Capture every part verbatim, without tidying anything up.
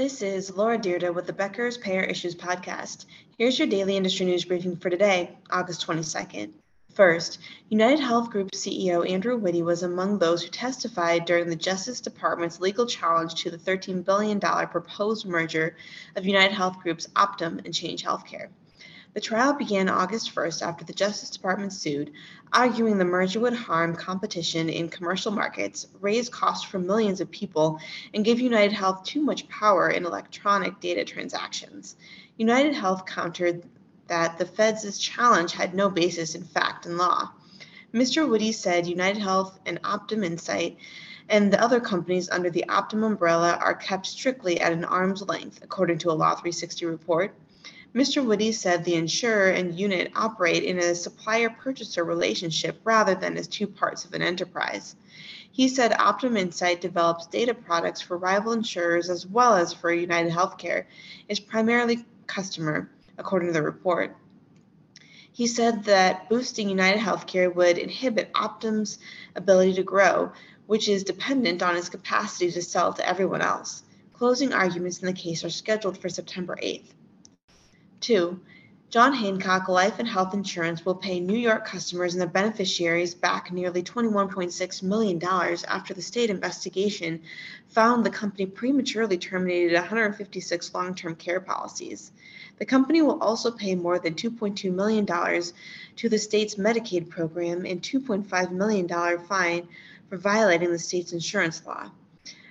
This is Laura Dierda with the Becker's Payer Issues Podcast. Here's your daily industry news briefing for today, August twenty-second. First, UnitedHealth Group C E O Andrew Witty was among those who testified during the Justice Department's legal challenge to the thirteen billion dollars proposed merger of UnitedHealth Group's Optum and Change Healthcare. The trial began August first after the Justice Department sued, arguing the merger would harm competition in commercial markets, raise costs for millions of people, and give UnitedHealth too much power in electronic data transactions. UnitedHealth countered that the Fed's challenge had no basis in fact and law. Mister Woody said UnitedHealth and Optum Insight and the other companies under the Optum umbrella are kept strictly at an arm's length, according to a Law three sixty report. Mister Woody said the insurer and unit operate in a supplier-purchaser relationship rather than as two parts of an enterprise. He said Optum Insight develops data products for rival insurers as well as for UnitedHealthcare, its primarily customer, according to the report. He said that boosting UnitedHealthcare would inhibit Optum's ability to grow, which is dependent on its capacity to sell to everyone else. Closing arguments in the case are scheduled for September eighth. Two, John Hancock Life and Health Insurance will pay New York customers and their beneficiaries back nearly twenty-one point six million dollars after the state investigation found the company prematurely terminated one hundred fifty-six long-term care policies. The company will also pay more than two point two million dollars to the state's Medicaid program and a two point five million dollars fine for violating the state's insurance law,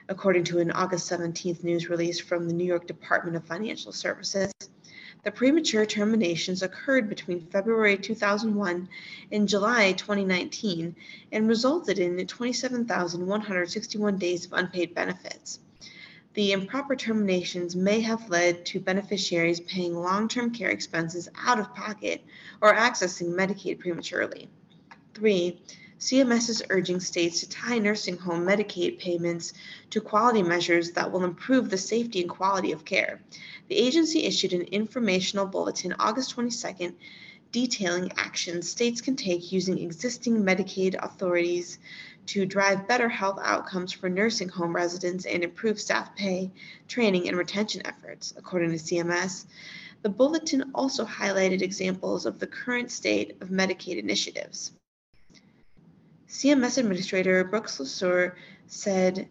according to an August seventeenth news release from the New York Department of Financial Services. The premature terminations occurred between February two thousand one and July twenty nineteen and resulted in twenty-seven thousand one hundred sixty-one days of unpaid benefits. The improper terminations may have led to beneficiaries paying long-term care expenses out of pocket or accessing Medicaid prematurely. Three, C M S is urging states to tie nursing home Medicaid payments to quality measures that will improve the safety and quality of care. The agency issued an informational bulletin August twenty-second detailing actions states can take using existing Medicaid authorities to drive better health outcomes for nursing home residents and improve staff pay, training, and retention efforts, according to C M S. The bulletin also highlighted examples of the current state of Medicaid initiatives. C M S Administrator Brooks LeSueur said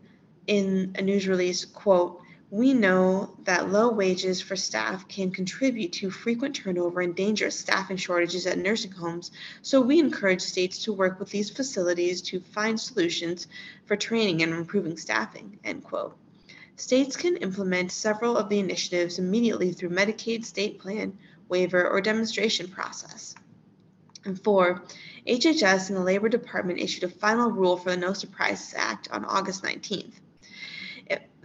in a news release, quote, "We know that low wages for staff can contribute to frequent turnover and dangerous staffing shortages at nursing homes, so we encourage states to work with these facilities to find solutions for training and improving staffing," end quote. States can implement several of the initiatives immediately through Medicaid state plan, waiver, or demonstration process. And four, H H S and the Labor Department issued a final rule for the No Surprises Act on August nineteenth.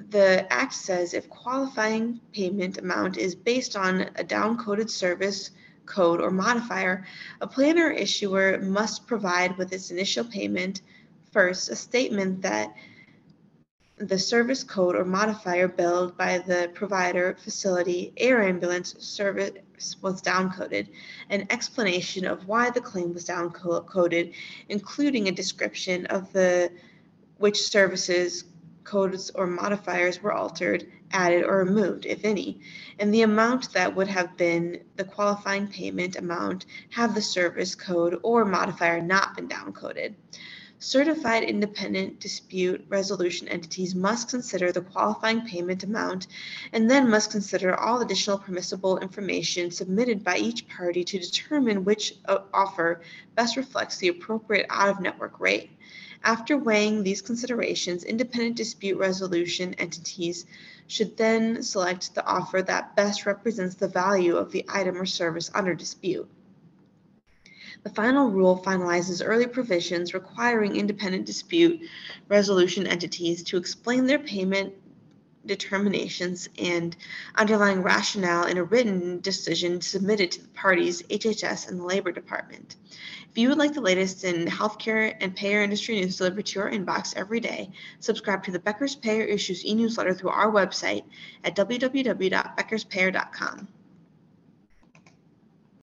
The Act says if qualifying payment amount is based on a downcoded service code or modifier, a plan or issuer must provide with its initial payment first a statement that the service code or modifier billed by the provider, facility, air ambulance service was downcoded, an explanation of why the claim was downcoded, including a description of the which services, codes, or modifiers were altered, added, or removed, if any, and the amount that would have been the qualifying payment amount had the service code or modifier not been downcoded. Certified independent dispute resolution entities must consider the qualifying payment amount and then must consider all additional permissible information submitted by each party to determine which offer best reflects the appropriate out-of-network rate. After weighing these considerations, independent dispute resolution entities should then select the offer that best represents the value of the item or service under dispute. The final rule finalizes early provisions requiring independent dispute resolution entities to explain their payment determinations and underlying rationale in a written decision submitted to the parties, H H S, and the Labor Department. If you would like the latest in healthcare and payer industry news delivered to your inbox every day, subscribe to the Becker's Payer Issues e-newsletter through our website at w w w dot beckers payer dot com.